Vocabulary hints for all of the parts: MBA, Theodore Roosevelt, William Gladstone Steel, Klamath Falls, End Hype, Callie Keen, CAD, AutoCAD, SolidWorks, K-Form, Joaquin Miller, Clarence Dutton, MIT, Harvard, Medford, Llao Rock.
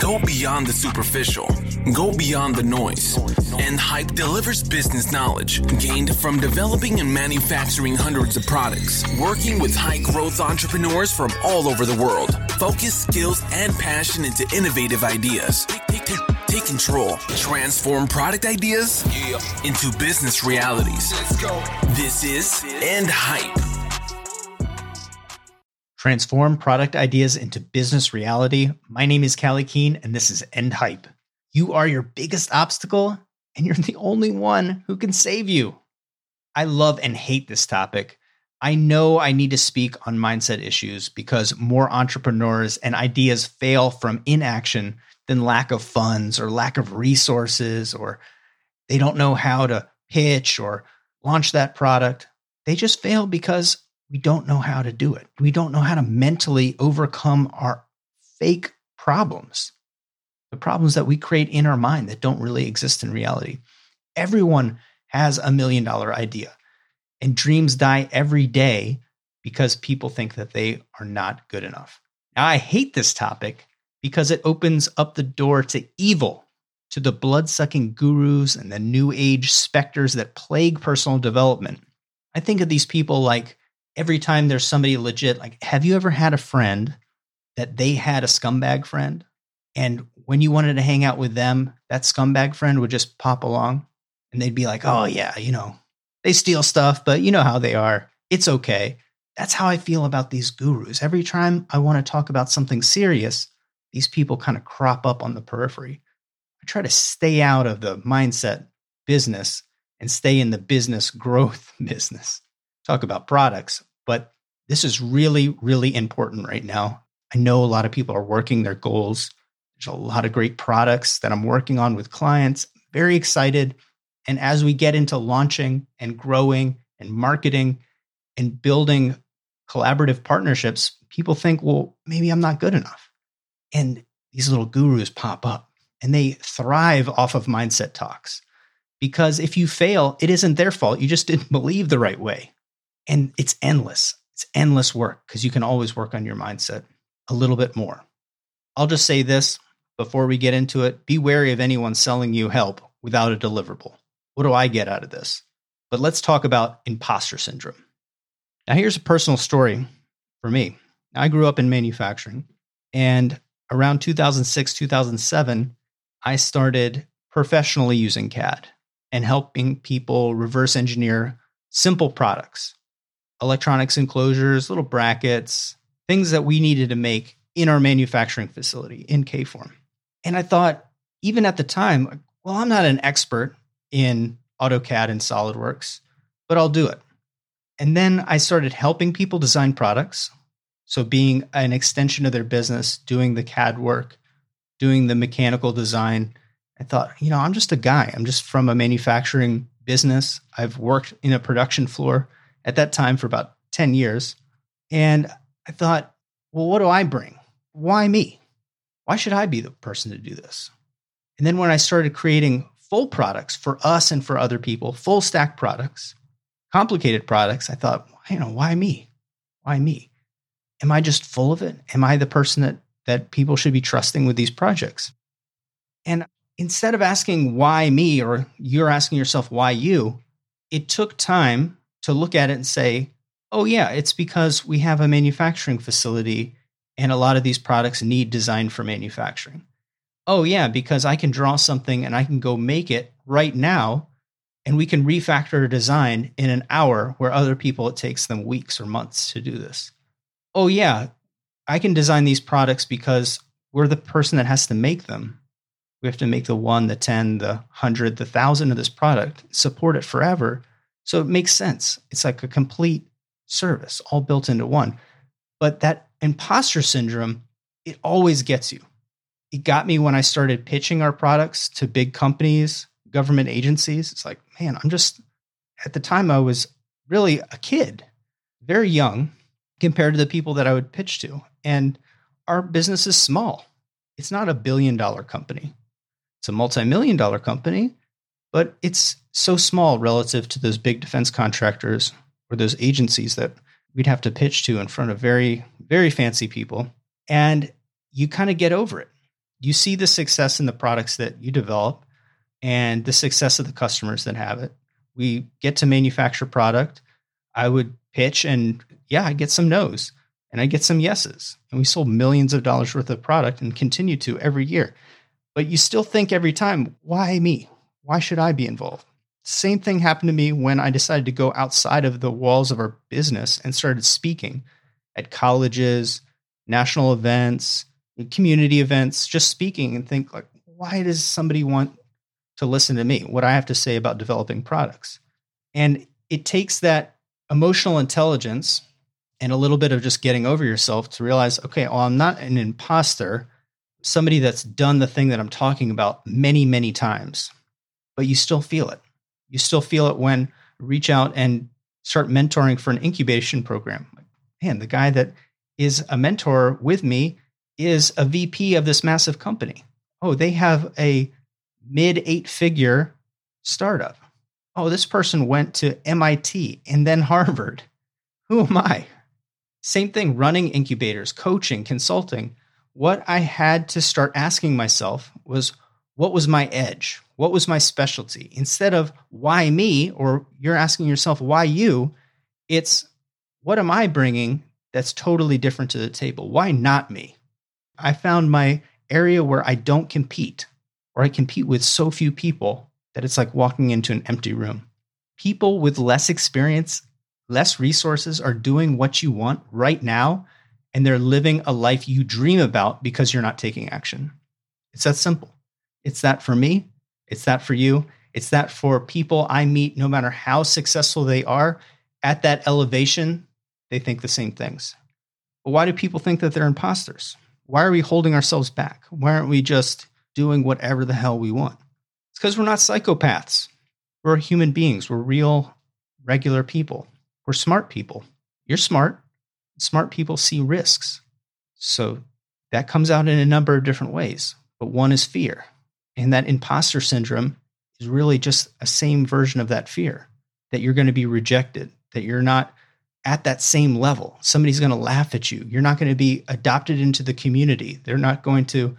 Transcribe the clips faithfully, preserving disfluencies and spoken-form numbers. Go beyond the superficial. Go beyond the noise. End Hype delivers business knowledge gained from developing and manufacturing hundreds of products, working with high-growth entrepreneurs from all over the world. Focus skills and passion into innovative ideas. Take, take, take control. Transform product ideas yeah. into business realities. Let's go. This is End Hype. Transform product ideas into business reality. My name is Callie Keen, and this is End Hype. You are your biggest obstacle, and you're the only one who can save you. I love and hate this topic. I know I need to speak on mindset issues because more entrepreneurs and ideas fail from inaction than lack of funds or lack of resources, or they don't know how to pitch or launch that product. They just fail because we don't know how to do it. We don't know how to mentally overcome our fake problems, the problems that we create in our mind that don't really exist in reality. Everyone has a million dollar idea, and dreams die every day because people think that they are not good enough. Now, I hate this topic because it opens up the door to evil, to the blood-sucking gurus and the new age specters that plague personal development. I think of these people like, every time there's somebody legit, like, have you ever had a friend that they had a scumbag friend? And when you wanted to hang out with them, that scumbag friend would just pop along and they'd be like, oh yeah, you know, they steal stuff, but you know how they are. It's okay. That's how I feel about these gurus. Every time I want to talk about something serious, these people kind of crop up on the periphery. I try to stay out of the mindset business and stay in the business growth business. Talk about products, but this is really, really important right now. I know a lot of people are working their goals. There's a lot of great products that I'm working on with clients. I'm very excited. And as we get into launching and growing and marketing and building collaborative partnerships, people think, well, maybe I'm not good enough. And these little gurus pop up and they thrive off of mindset talks, because if you fail, it isn't their fault. You just didn't believe the right way. And it's endless. It's endless work because you can always work on your mindset a little bit more. I'll just say this before we get into it. Be wary of anyone selling you help without a deliverable. What do I get out of this? But let's talk about imposter syndrome. Now, here's a personal story for me. I grew up in manufacturing, and around two thousand six, two thousand seven, I started professionally using C A D and helping people reverse engineer simple products. Electronics enclosures, little brackets, things that we needed to make in our manufacturing facility in K-Form. And I thought, even at the time, well, I'm not an expert in AutoCAD and SolidWorks, but I'll do it. And then I started helping people design products. So being an extension of their business, doing the C A D work, doing the mechanical design. I thought, you know, I'm just a guy. I'm just from a manufacturing business. I've worked in a production floor at that time for about ten years. And I thought, well, what do I bring? Why me? Why should I be the person to do this? And then when I started creating full products for us and for other people, full stack products, complicated products, I thought, you know, why me? Why me? Am I just full of it? Am I the person that, that people should be trusting with these projects? And instead of asking why me, or you're asking yourself why you, it took time to look at it and say, oh yeah, it's because we have a manufacturing facility and a lot of these products need design for manufacturing. Oh yeah, because I can draw something and I can go make it right now and we can refactor a design in an hour where other people, it takes them weeks or months to do this. Oh yeah, I can design these products because we're the person that has to make them. We have to make the one, the ten, the hundred, the thousand of this product, support it forever. So it makes sense. It's like a complete service, all built into one. But that imposter syndrome, it always gets you. It got me when I started pitching our products to big companies, government agencies. It's like, man, I'm just, at the time I was really a kid, very young compared to the people that I would pitch to. And our business is small. It's not a billion dollar company. It's a multi-million dollar company, but it's so small relative to those big defense contractors or those agencies that we'd have to pitch to in front of very, very fancy people. And you kind of get over it. you see the success in the products that you develop and the success of the customers that have it. We get to manufacture product. I would pitch and yeah, I get some no's and I get some yeses. And we sold millions of dollars worth of product and continue to every year. But you still think every time, why me? Why should I be involved? Same thing happened to me when I decided to go outside of the walls of our business and started speaking at colleges, national events, community events, just speaking, and think like, why does somebody want to listen to me? What I have to say about developing products. And it takes that emotional intelligence and a little bit of just getting over yourself to realize, okay, well, I'm not an imposter, somebody that's done the thing that I'm talking about many, many times, but you still feel it. You still feel it when you reach out and start mentoring for an incubation program. Like, man, the guy that is a mentor with me is a V P of this massive company. Oh, they have a mid eight figure startup. Oh, this person went to M I T and then Harvard. Who am I? Same thing, running incubators, coaching, consulting. What I had to start asking myself was, what was my edge? What was my specialty? Instead of why me, or you're asking yourself, why you? It's what am I bringing that's totally different to the table? Why not me? I found my area where I don't compete, or I compete with so few people that it's like walking into an empty room. People with less experience, less resources are doing what you want right now, and they're living a life you dream about because you're not taking action. It's that simple. It's that for me. It's that for you. It's that for people I meet, no matter how successful they are at that elevation, they think the same things. But why do people think that they're imposters? Why are we holding ourselves back? Why aren't we just doing whatever the hell we want? It's because we're not psychopaths. We're human beings. We're real, regular people. We're smart people. You're smart. Smart people see risks. So that comes out in a number of different ways. But one is fear. And that imposter syndrome is really just a same version of that fear, that you're going to be rejected, that you're not at that same level. Somebody's going to laugh at you. You're not going to be adopted into the community. They're not going to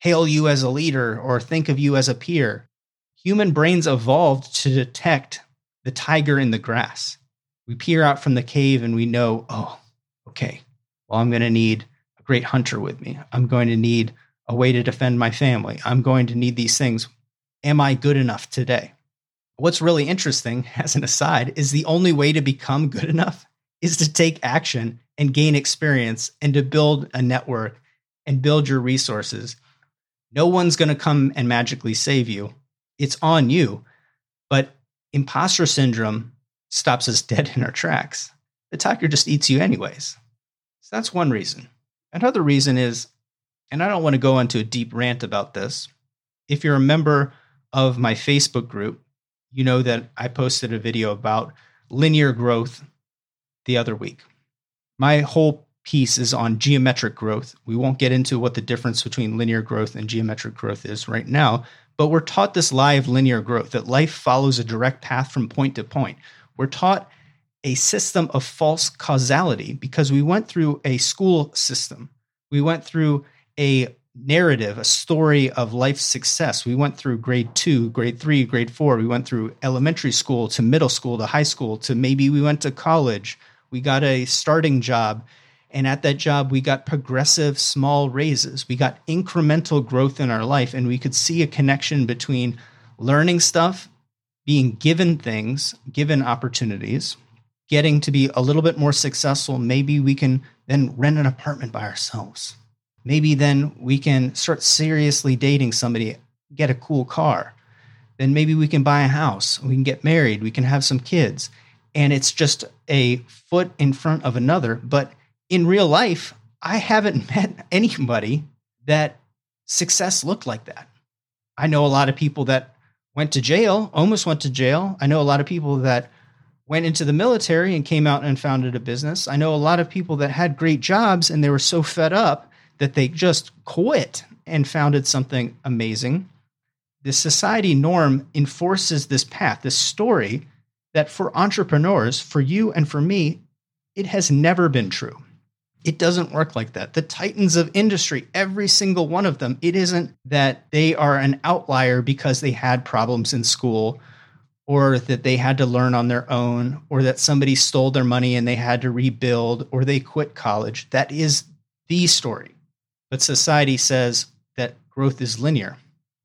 hail you as a leader or think of you as a peer. Human brains evolved to detect the tiger in the grass. We peer out from the cave and we know, oh, okay, well, I'm going to need a great hunter with me. I'm going to need a way to defend my family. I'm going to need these things. Am I good enough today? What's really interesting, as an aside, is the only way to become good enough is to take action and gain experience and to build a network and build your resources. No one's going to come and magically save you. It's on you. But imposter syndrome stops us dead in our tracks. The tiger just eats you anyways. So that's one reason. Another reason is, and I don't want to go into a deep rant about this. If you're a member of my Facebook group, you know that I posted a video about linear growth the other week. My whole piece is on geometric growth. We won't get into what the difference between linear growth and geometric growth is right now, but we're taught this lie of linear growth, that life follows a direct path from point to point. We're taught a system of false causality because we went through a school system. We went through a narrative, a story of life success. We went through grade two, grade three, grade four. We went through elementary school to middle school to high school to maybe we went to college. We got a starting job. And at that job, we got progressive small raises. We got incremental growth in our life. And we could see a connection between learning stuff, being given things, given opportunities, getting to be a little bit more successful. Maybe we can then rent an apartment by ourselves. Maybe then we can start seriously dating somebody, get a cool car. Then maybe we can buy a house. We can get married. We can have some kids. And it's just a foot in front of another. But in real life, I haven't met anybody that success looked like that. I know a lot of people that went to jail, almost went to jail. I know a lot of people that went into the military and came out and founded a business. I know a lot of people that had great jobs and they were so fed up that they just quit and founded something amazing. The society norm enforces this path, this story that for entrepreneurs, for you and for me, it has never been true. It doesn't work like that. The titans of industry, every single one of them, it isn't that they are an outlier because they had problems in school or that they had to learn on their own or that somebody stole their money and they had to rebuild or they quit college. That is the story. But society says that growth is linear.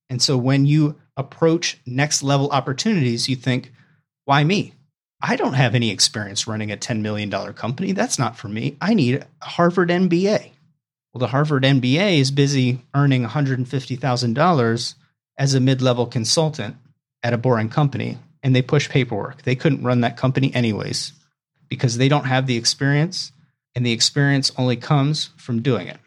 And so when you approach next level opportunities, you think, why me? I don't have any experience running a ten million dollars company. That's not for me. I need a Harvard M B A. Well, the Harvard M B A is busy earning one hundred fifty thousand dollars as a mid-level consultant at a boring company, and they push paperwork. They couldn't run that company anyways because they don't have the experience, and the experience only comes from doing it.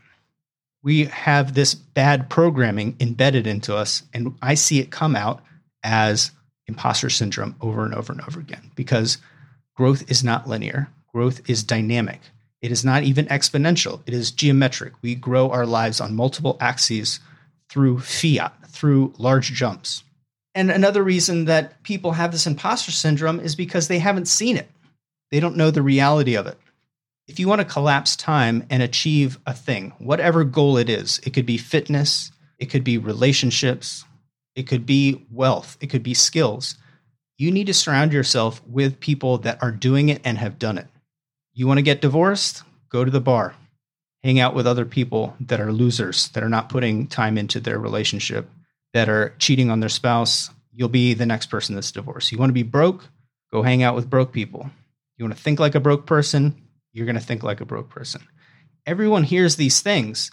We have this bad programming embedded into us, and I see it come out as imposter syndrome over and over and over again, because growth is not linear. Growth is dynamic. It is not even exponential. It is geometric. We grow our lives on multiple axes through fiat, through large jumps. And another reason that people have this imposter syndrome is because they haven't seen it. They don't know the reality of it. If you want to collapse time and achieve a thing, whatever goal it is, it could be fitness, it could be relationships, it could be wealth, it could be skills. You need to surround yourself with people that are doing it and have done it. You want to get divorced? Go to the bar. Hang out with other people that are losers, that are not putting time into their relationship, that are cheating on their spouse. You'll be the next person that's divorced. You want to be broke? Go hang out with broke people. You want to think like a broke person? You're going to think like a broke person. Everyone hears these things,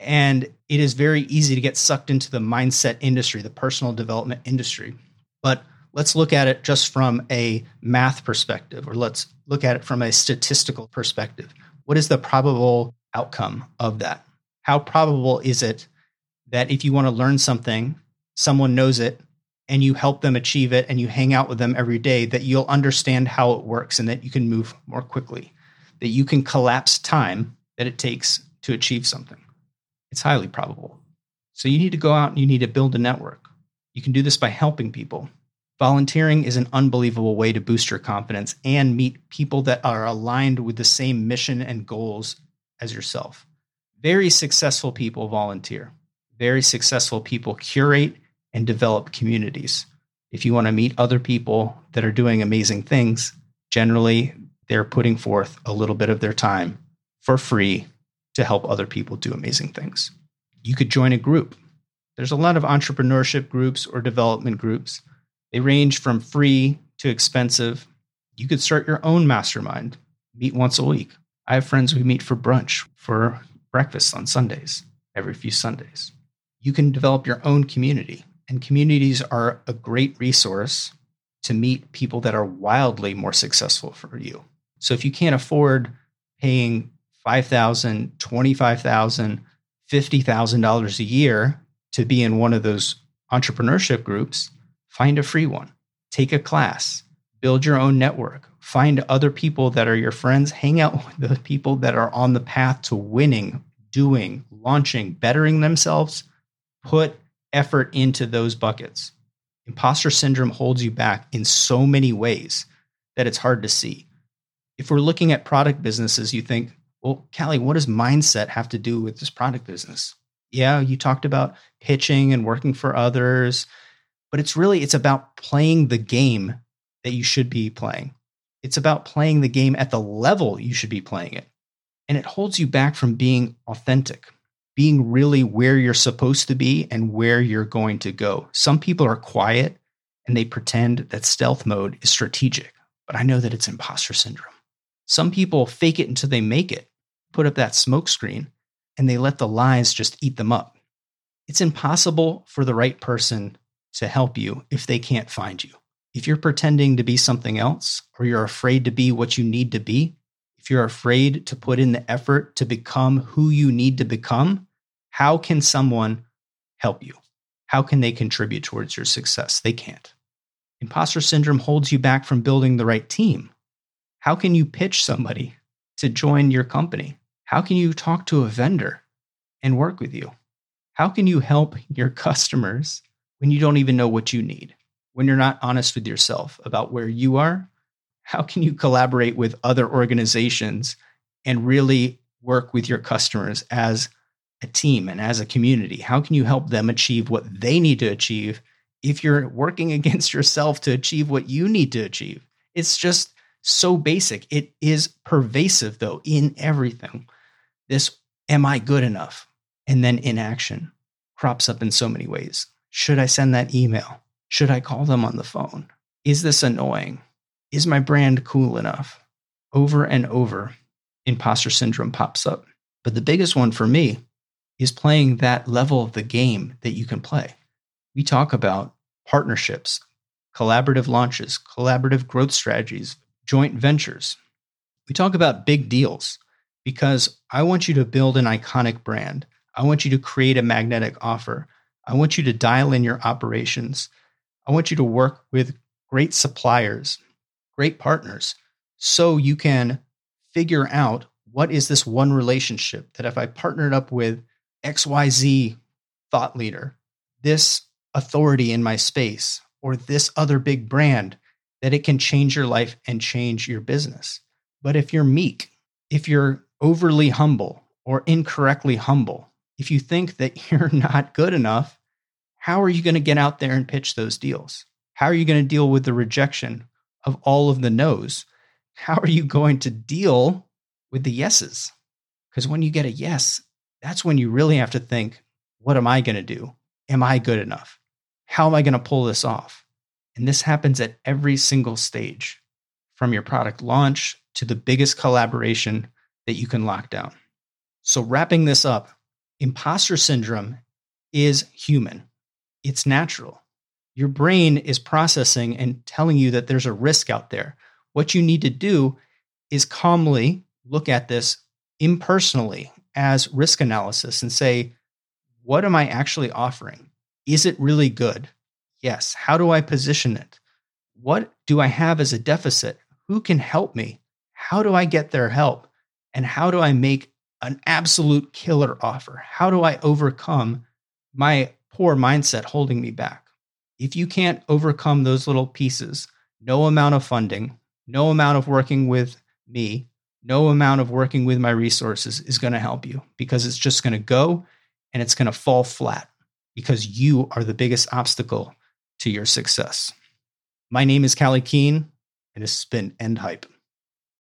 and it is very easy to get sucked into the mindset industry, the personal development industry. But let's look at it just from a math perspective, or let's look at it from a statistical perspective. What is the probable outcome of that? How probable is it that if you want to learn something, someone knows it, and you help them achieve it, and you hang out with them every day, that you'll understand how it works and that you can move more quickly, that you can collapse time that it takes to achieve something? It's highly probable. So you need to go out and you need to build a network. You can do this by helping people. Volunteering is an unbelievable way to boost your confidence and meet people that are aligned with the same mission and goals as yourself. Very successful people volunteer. Very successful people curate and develop communities. If you want to meet other people that are doing amazing things, generally they're putting forth a little bit of their time for free to help other people do amazing things. You could join a group. There's a lot of entrepreneurship groups or development groups. They range from free to expensive. You could start your own mastermind, meet once a week. I have friends we meet for brunch, for breakfast on Sundays, every few Sundays. You can develop your own community, and communities are a great resource to meet people that are wildly more successful for you. So if you can't afford paying five thousand dollars, twenty-five thousand dollars, fifty thousand dollars a year to be in one of those entrepreneurship groups, find a free one. Take a class. Build your own network. Find other people that are your friends. Hang out with the people that are on the path to winning, doing, launching, bettering themselves. Put effort into those buckets. Imposter syndrome holds you back in so many ways that it's hard to see. If we're looking at product businesses, you think, well, Callie, what does mindset have to do with this product business? Yeah, you talked about pitching and working for others, but it's really, it's about playing the game that you should be playing. It's about playing the game at the level you should be playing it. And it holds you back from being authentic, being really where you're supposed to be and where you're going to go. Some people are quiet and they pretend that stealth mode is strategic, but I know that it's imposter syndrome. Some people fake it until they make it, put up that smoke screen, and they let the lies just eat them up. It's impossible for the right person to help you if they can't find you. If you're pretending to be something else, or you're afraid to be what you need to be, if you're afraid to put in the effort to become who you need to become, how can someone help you? How can they contribute towards your success? They can't. Imposter syndrome holds you back from building the right team. How can you pitch somebody to join your company? How can you talk to a vendor and work with you? How can you help your customers when you don't even know what you need? When you're not honest with yourself about where you are, how can you collaborate with other organizations and really work with your customers as a team and as a community? How can you help them achieve what they need to achieve if you're working against yourself to achieve what you need to achieve? It's just so basic. It is pervasive, though, in everything. This "am I good enough?" and then inaction crops up in so many ways. Should I send that email? Should I call them on the phone? Is this annoying? Is my brand cool enough? Over and over, imposter syndrome pops up. But the biggest one for me is playing that level of the game that you can play. We talk about partnerships, collaborative launches, collaborative growth strategies, joint ventures. We talk about big deals because I want you to build an iconic brand. I want you to create a magnetic offer. I want you to dial in your operations. I want you to work with great suppliers, great partners, so you can figure out what is this one relationship that if I partnered up with X Y Z thought leader, this authority in my space, or this other big brand, that it can change your life and change your business. But if you're meek, if you're overly humble or incorrectly humble, if you think that you're not good enough, how are you going to get out there and pitch those deals? How are you going to deal with the rejection of all of the no's? How are you going to deal with the yeses? Because when you get a yes, that's when you really have to think, what am I going to do? Am I good enough? How am I going to pull this off? And this happens at every single stage, from your product launch to the biggest collaboration that you can lock down. So wrapping this up, imposter syndrome is human. It's natural. Your brain is processing and telling you that there's a risk out there. What you need to do is calmly look at this impersonally as risk analysis and say, what am I actually offering? Is it really good? Yes. How do I position it? What do I have as a deficit? Who can help me? How do I get their help? And how do I make an absolute killer offer? How do I overcome my poor mindset holding me back? If you can't overcome those little pieces, no amount of funding, no amount of working with me, no amount of working with my resources is going to help you, because it's just going to go and it's going to fall flat, because you are the biggest obstacle to your success. My name is Callie Keen, and this has been End Hype.